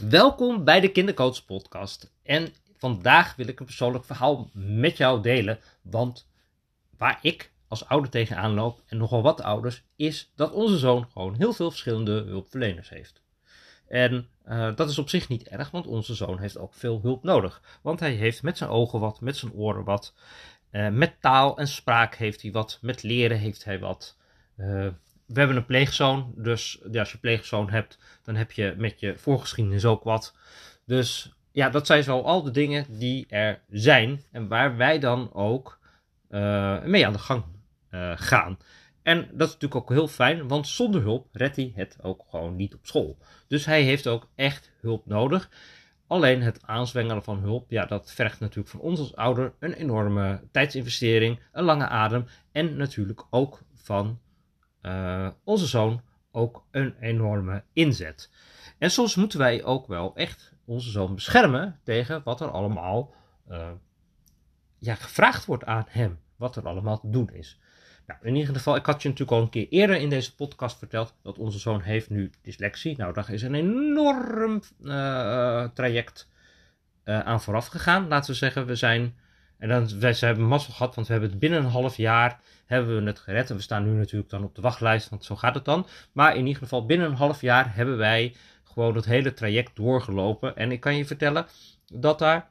Welkom bij de Kindercoach podcast. En vandaag wil ik een persoonlijk verhaal met jou delen. Want waar ik als ouder tegenaan loop, en nogal wat ouders, is dat onze zoon gewoon heel veel verschillende hulpverleners heeft. En dat is op zich niet erg, want onze zoon heeft ook veel hulp nodig. Want hij heeft met zijn ogen wat, met zijn oren wat. Met taal en spraak heeft hij wat, met leren heeft hij wat. We hebben een pleegzoon, dus ja, als je pleegzoon hebt, dan heb je met je voorgeschiedenis ook wat. Dus ja, dat zijn zo al de dingen die er zijn en waar wij dan ook mee aan de gang gaan. En dat is natuurlijk ook heel fijn, want zonder hulp redt hij het ook gewoon niet op school. Dus hij heeft ook echt hulp nodig. Alleen het aanzwengelen van hulp, ja, dat vergt natuurlijk van ons als ouder een enorme tijdsinvestering, een lange adem en natuurlijk ook van onze zoon ook een enorme inzet. En soms moeten wij ook wel echt onze zoon beschermen tegen wat er allemaal gevraagd wordt aan hem. Wat er allemaal te doen is. Nou, in ieder geval, ik had je natuurlijk al een keer eerder in deze podcast verteld dat onze zoon heeft nu dyslexie. Nou, daar is een enorm traject aan vooraf gegaan. Laten we zeggen, ze hebben mazzel gehad, want we hebben het binnen een half jaar hebben we het gered. En we staan nu natuurlijk dan op de wachtlijst, want zo gaat het dan. Maar in ieder geval, binnen een half jaar hebben wij gewoon het hele traject doorgelopen. En ik kan je vertellen dat daar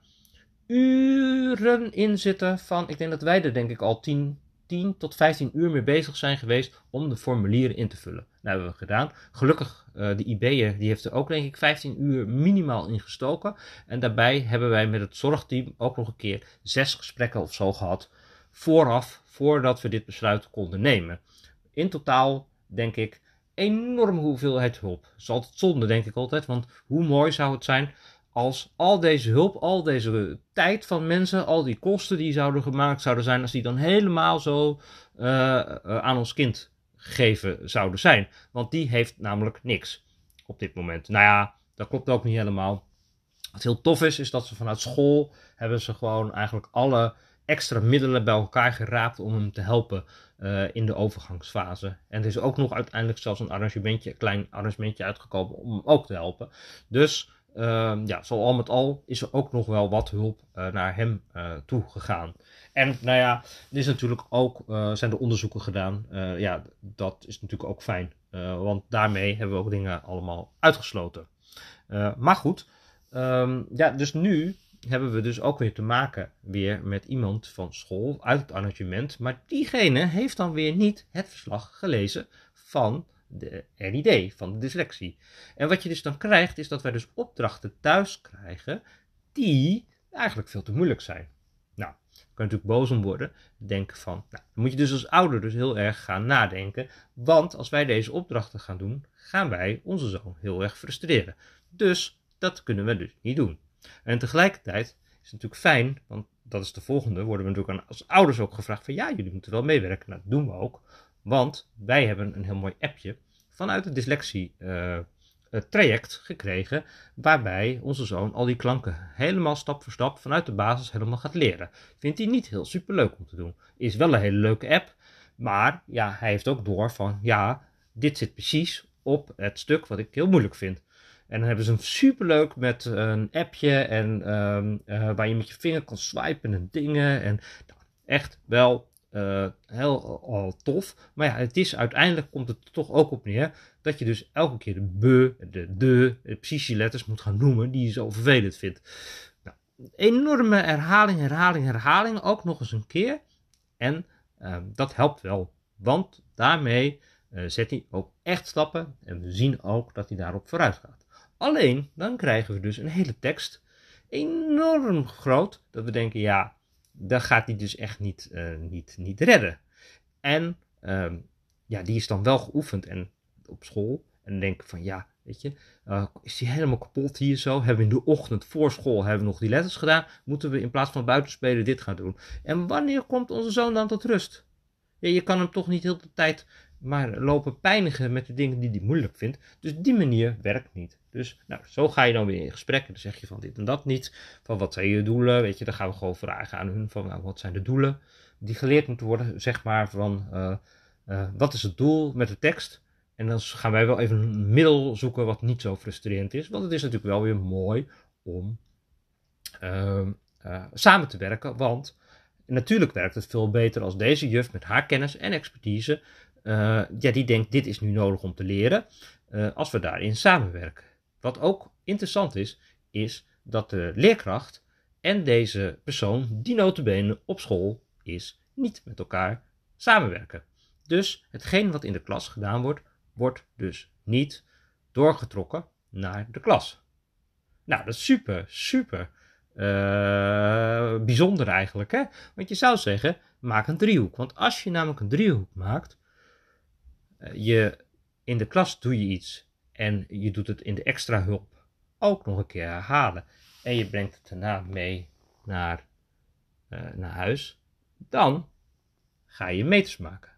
uren in zitten van, ik denk dat wij er denk ik al 10 tot 15 uur mee bezig zijn geweest om de formulieren in te vullen. Dat hebben we gedaan. Gelukkig, de IB'er, die heeft er ook denk ik 15 uur minimaal in gestoken. En daarbij hebben wij met het zorgteam ook nog een keer 6 gesprekken of zo gehad vooraf, voordat we dit besluit konden nemen. In totaal denk ik enorme hoeveelheid hulp. Dat is altijd zonde, denk ik altijd, want hoe mooi zou het zijn als al deze hulp, al deze tijd van mensen, al die kosten die gemaakt zouden zijn, als die dan helemaal zo aan ons kind gegeven zouden zijn. Want die heeft namelijk niks op dit moment. Nou ja, dat klopt ook niet helemaal. Wat heel tof is, is dat ze vanuit school hebben ze gewoon eigenlijk alle extra middelen bij elkaar geraapt om hem te helpen in de overgangsfase. En er is ook nog uiteindelijk zelfs een klein arrangementje uitgekomen om hem ook te helpen. Dus zo al met al is er ook nog wel wat hulp naar hem toe gegaan. En nou ja, er is natuurlijk ook, zijn er onderzoeken gedaan. Dat is natuurlijk ook fijn. Want daarmee hebben we ook dingen allemaal uitgesloten. Maar goed, dus nu hebben we dus ook weer te maken met iemand van school uit het arrangement. Maar diegene heeft dan weer niet het verslag gelezen van de RID, van de dyslexie. En wat je dus dan krijgt, is dat wij dus opdrachten thuis krijgen die eigenlijk veel te moeilijk zijn. Nou, daar kun je natuurlijk boos om worden. Denken van, nou, dan moet je dus als ouder dus heel erg gaan nadenken. Want als wij deze opdrachten gaan doen, gaan wij onze zoon heel erg frustreren. Dus dat kunnen we dus niet doen. En tegelijkertijd is het natuurlijk fijn, want dat is de volgende, worden we natuurlijk als ouders ook gevraagd van, ja, jullie moeten wel meewerken. Nou, dat doen we ook. Want wij hebben een heel mooi appje vanuit het dyslexie-traject gekregen, waarbij onze zoon al die klanken helemaal stap voor stap vanuit de basis helemaal gaat leren. Vindt hij niet heel superleuk om te doen. Is wel een hele leuke app, maar ja, hij heeft ook door van, ja, dit zit precies op het stuk wat ik heel moeilijk vind. En dan hebben ze hem superleuk met een appje en waar je met je vinger kan swipen en dingen. En nou, echt wel heel tof, maar ja, uiteindelijk komt het er toch ook op neer dat je dus elke keer de precies die letters moet gaan noemen die je zo vervelend vindt. Nou, enorme herhaling ook nog eens een keer en dat helpt wel, want daarmee zet hij ook echt stappen en we zien ook dat hij daarop vooruit gaat. Alleen, dan krijgen we dus een hele tekst, enorm groot, dat we denken, ja, dat gaat hij dus echt niet redden. En die is dan wel geoefend en op school. En denken van, ja, weet je, is die helemaal kapot hier zo? Hebben we in de ochtend voor school nog die letters gedaan? Moeten we in plaats van buitenspelen dit gaan doen? En wanneer komt onze zoon dan tot rust? Ja, je kan hem toch niet heel de tijd maar lopen pijnigen met de dingen die hij moeilijk vindt. Dus die manier werkt niet. Dus nou, zo ga je dan weer in gesprek en dan zeg je van dit en dat niet. Van wat zijn je doelen? Weet je, dan gaan we gewoon vragen aan hun van nou, wat zijn de doelen die geleerd moeten worden? Zeg maar van wat is het doel met de tekst? En dan gaan wij wel even een middel zoeken wat niet zo frustrerend is. Want het is natuurlijk wel weer mooi om samen te werken. Want natuurlijk werkt het veel beter als deze juf met haar kennis en expertise. Die denkt dit is nu nodig om te leren. Als we daarin samenwerken. Wat ook interessant is, is dat de leerkracht en deze persoon die notabene op school is niet met elkaar samenwerken. Dus hetgeen wat in de klas gedaan wordt, wordt dus niet doorgetrokken naar de klas. Nou, dat is super bijzonder eigenlijk, hè? Want je zou zeggen, maak een driehoek. Want als je namelijk een driehoek maakt, in de klas doe je iets en je doet het in de extra hulp ook nog een keer herhalen. En je brengt het daarna mee naar huis. Dan ga je meters maken.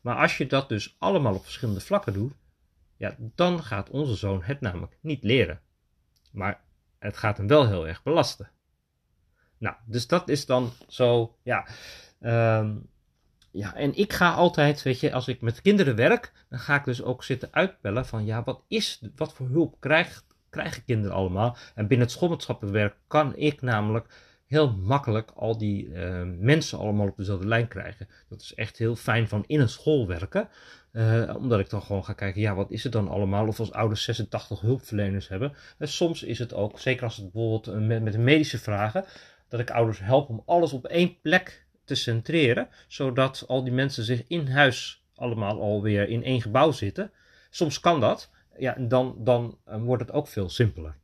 Maar als je dat dus allemaal op verschillende vlakken doet, ja, dan gaat onze zoon het namelijk niet leren. Maar het gaat hem wel heel erg belasten. Nou, dus dat is dan zo, ja. En ik ga altijd, weet je, als ik met kinderen werk, dan ga ik dus ook zitten uitpellen van, ja, wat voor hulp krijgen kinderen allemaal? En binnen het schommelschappenwerk kan ik namelijk heel makkelijk al die mensen allemaal op dezelfde lijn krijgen. Dat is echt heel fijn van in een school werken. Omdat ik dan gewoon ga kijken, ja, wat is het dan allemaal? Of als ouders 86 hulpverleners hebben. En soms is het ook, zeker als het bijvoorbeeld met de medische vragen, dat ik ouders help om alles op één plek te centreren. Zodat al die mensen zich in huis allemaal alweer in één gebouw zitten. Soms kan dat. Ja, dan wordt het ook veel simpeler.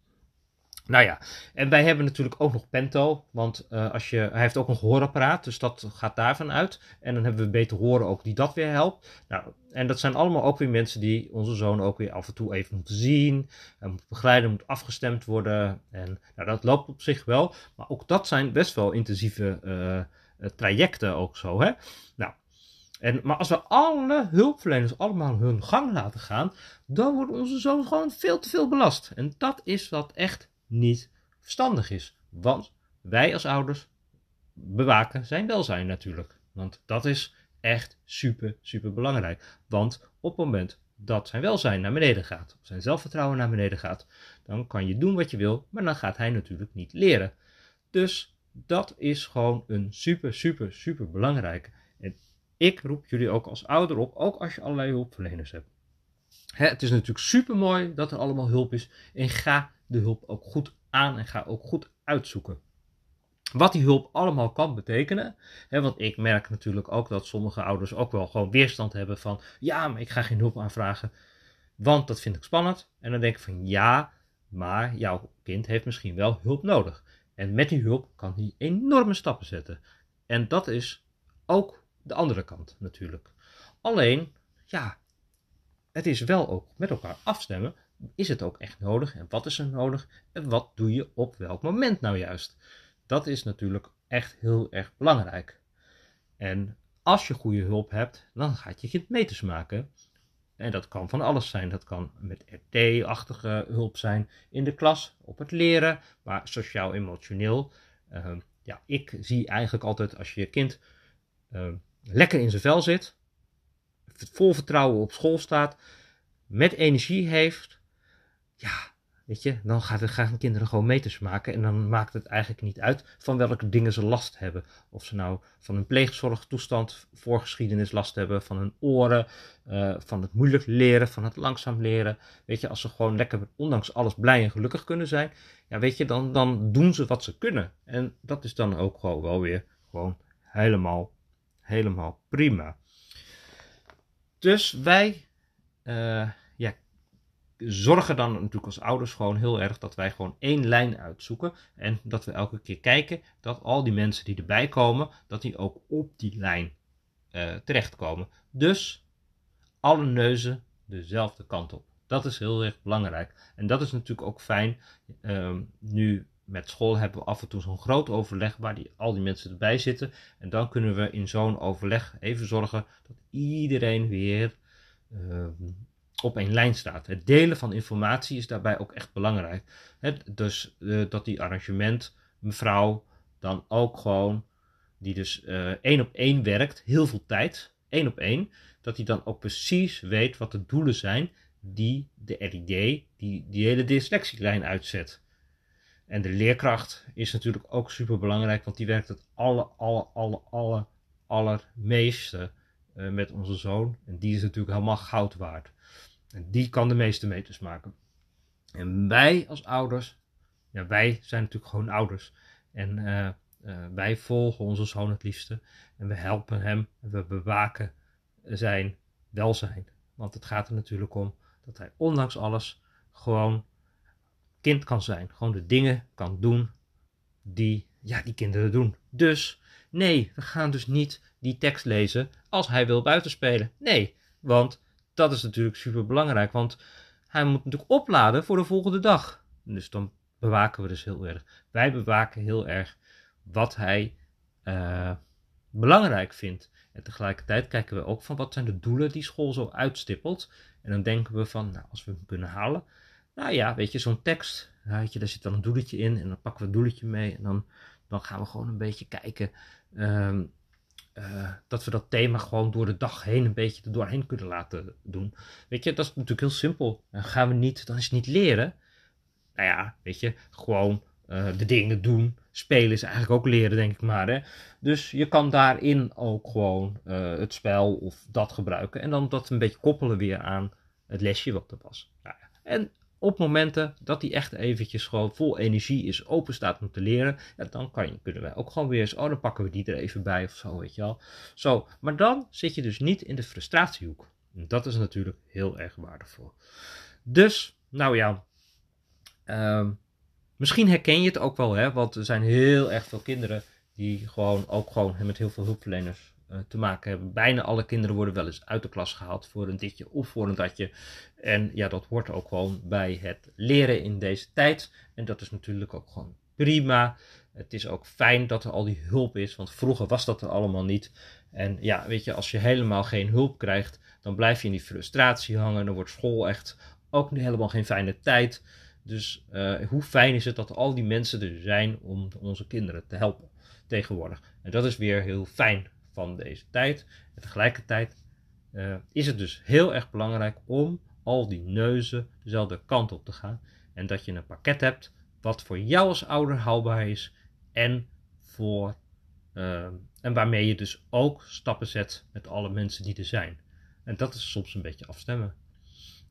Nou ja, en wij hebben natuurlijk ook nog Pento, want hij heeft ook een gehoorapparaat, dus dat gaat daarvan uit. En dan hebben we beter horen ook die dat weer helpt. Nou, en dat zijn allemaal ook weer mensen die onze zoon ook weer af en toe even moeten zien, moet begeleiden, moet afgestemd worden. En nou, dat loopt op zich wel, maar ook dat zijn best wel intensieve trajecten ook zo, hè. Nou. Maar als we alle hulpverleners allemaal hun gang laten gaan, dan wordt onze zoon gewoon veel te veel belast. En dat is wat echt niet verstandig is. Want wij als ouders bewaken zijn welzijn natuurlijk. Want dat is echt super belangrijk. Want op het moment dat zijn welzijn naar beneden gaat, of zijn zelfvertrouwen naar beneden gaat, dan kan je doen wat je wil, maar dan gaat hij natuurlijk niet leren. Dus dat is gewoon een super belangrijke. Ik roep jullie ook als ouder op, ook als je allerlei hulpverleners hebt. Het is natuurlijk super mooi dat er allemaal hulp is. En ga de hulp ook goed aan en ga ook goed uitzoeken. Wat die hulp allemaal kan betekenen. Want ik merk natuurlijk ook dat sommige ouders ook wel gewoon weerstand hebben van, ja, maar ik ga geen hulp aanvragen, want dat vind ik spannend. En dan denk ik van, ja, maar jouw kind heeft misschien wel hulp nodig. En met die hulp kan hij enorme stappen zetten. En dat is ook de andere kant natuurlijk. Alleen, ja, het is wel ook met elkaar afstemmen. Is het ook echt nodig? En wat is er nodig? En wat doe je op welk moment nou juist? Dat is natuurlijk echt heel erg belangrijk. En als je goede hulp hebt, dan gaat je kind meters maken. En dat kan van alles zijn. Dat kan met RT-achtige hulp zijn in de klas, op het leren, maar sociaal-emotioneel. Ik zie eigenlijk altijd als je kind lekker in zijn vel zit, vol vertrouwen op school staat, met energie heeft, ja, weet je, dan gaan kinderen gewoon meters maken en dan maakt het eigenlijk niet uit van welke dingen ze last hebben. Of ze nou van een pleegzorgtoestand, voorgeschiedenis last hebben, van hun oren, van het moeilijk leren, van het langzaam leren. Weet je, als ze gewoon lekker ondanks alles blij en gelukkig kunnen zijn, ja, weet je, dan doen ze wat ze kunnen. En dat is dan ook gewoon wel weer gewoon helemaal prima. Dus wij zorgen dan natuurlijk als ouders gewoon heel erg dat wij gewoon één lijn uitzoeken. En dat we elke keer kijken dat al die mensen die erbij komen, dat die ook op die lijn terechtkomen. Dus alle neuzen dezelfde kant op. Dat is heel erg belangrijk. En dat is natuurlijk ook fijn. Nu met school hebben we af en toe zo'n groot overleg waar al die mensen erbij zitten. En dan kunnen we in zo'n overleg even zorgen dat iedereen weer op één lijn staat. Het delen van informatie is daarbij ook echt belangrijk. Dus dat die arrangement mevrouw dan ook gewoon, die dus één op één werkt, heel veel tijd één op één, dat hij dan ook precies weet wat de doelen zijn die de RID, die hele dyslexielijn uitzet. En de leerkracht is natuurlijk ook super belangrijk, want die werkt het allermeeste met onze zoon. En die is natuurlijk helemaal goud waard. En die kan de meeste meters maken. En wij als ouders, ja, wij zijn natuurlijk gewoon ouders. En wij volgen onze zoon het liefste. En we helpen hem. En we bewaken zijn welzijn. Want het gaat er natuurlijk om dat hij ondanks alles gewoon kind kan zijn. Gewoon de dingen kan doen die, ja, die kinderen doen. Dus nee, we gaan dus niet die tekst lezen als hij wil buitenspelen. Nee, want dat is natuurlijk super belangrijk. Want hij moet natuurlijk opladen voor de volgende dag. Dus dan bewaken we dus heel erg. Wij bewaken heel erg wat hij belangrijk vindt. En tegelijkertijd kijken we ook van wat zijn de doelen die school zo uitstippelt. En dan denken we van, nou, als we hem kunnen halen. Nou ja, weet je, zo'n tekst, daar zit dan een doeletje in en dan pakken we het doeletje mee. En dan gaan we gewoon een beetje kijken dat we dat thema gewoon door de dag heen een beetje er doorheen kunnen laten doen. Weet je, dat is natuurlijk heel simpel. Dan gaan we niet, dan is het niet leren. Nou ja, weet je, gewoon de dingen doen. Spelen is eigenlijk ook leren, denk ik maar. Hè? Dus je kan daarin ook gewoon het spel of dat gebruiken. En dan dat een beetje koppelen weer aan het lesje wat er was. Nou ja. En op momenten dat hij echt eventjes gewoon vol energie is, open staat om te leren. Ja, dan kunnen wij ook gewoon weer eens, oh, dan pakken we die er even bij of zo, weet je wel. Zo, maar dan zit je dus niet in de frustratiehoek. En dat is natuurlijk heel erg waardevol. Dus, nou ja, misschien herken je het ook wel, hè, want er zijn heel erg veel kinderen die gewoon ook gewoon met heel veel hulpverleners te maken hebben. Bijna alle kinderen worden wel eens uit de klas gehaald voor een ditje of voor een datje. En ja, dat hoort ook gewoon bij het leren in deze tijd. En dat is natuurlijk ook gewoon prima. Het is ook fijn dat er al die hulp is, want vroeger was dat er allemaal niet. En ja, weet je, als je helemaal geen hulp krijgt, dan blijf je in die frustratie hangen. Dan wordt school echt ook helemaal geen fijne tijd. Dus hoe fijn is het dat al die mensen er zijn om onze kinderen te helpen tegenwoordig. En dat is weer heel fijn van deze tijd. En tegelijkertijd is het dus heel erg belangrijk om al die neuzen dezelfde kant op te gaan. En dat je een pakket hebt wat voor jou als ouder haalbaar is. En waarmee je dus ook stappen zet met alle mensen die er zijn. En dat is soms een beetje afstemmen.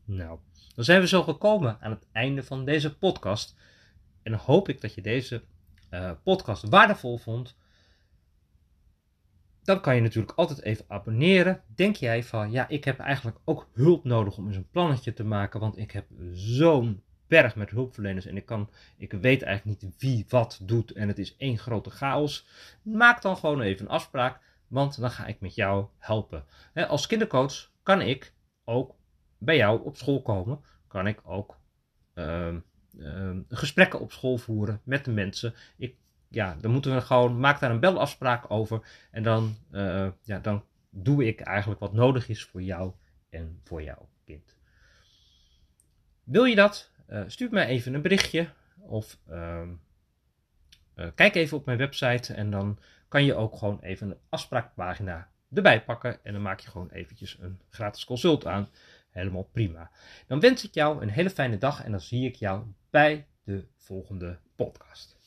Nou, dan zijn we zo gekomen aan het einde van deze podcast. En dan hoop ik dat je deze podcast waardevol vond. Dan kan je natuurlijk altijd even abonneren. Denk jij van, ja, ik heb eigenlijk ook hulp nodig om eens een plannetje te maken. Want ik heb zo'n berg met hulpverleners en ik weet eigenlijk niet wie wat doet. En het is één grote chaos. Maak dan gewoon even een afspraak, want dan ga ik met jou helpen. He, als kindercoach kan ik ook bij jou op school komen. Kan ik ook gesprekken op school voeren met de mensen. Ja, dan moeten we gewoon, maak daar een belafspraak over. En dan doe ik eigenlijk wat nodig is voor jou en voor jouw kind. Wil je dat? Stuur mij even een berichtje. Of kijk even op mijn website. En dan kan je ook gewoon even een afspraakpagina erbij pakken. En dan maak je gewoon eventjes een gratis consult aan. Helemaal prima. Dan wens ik jou een hele fijne dag. En dan zie ik jou bij de volgende podcast.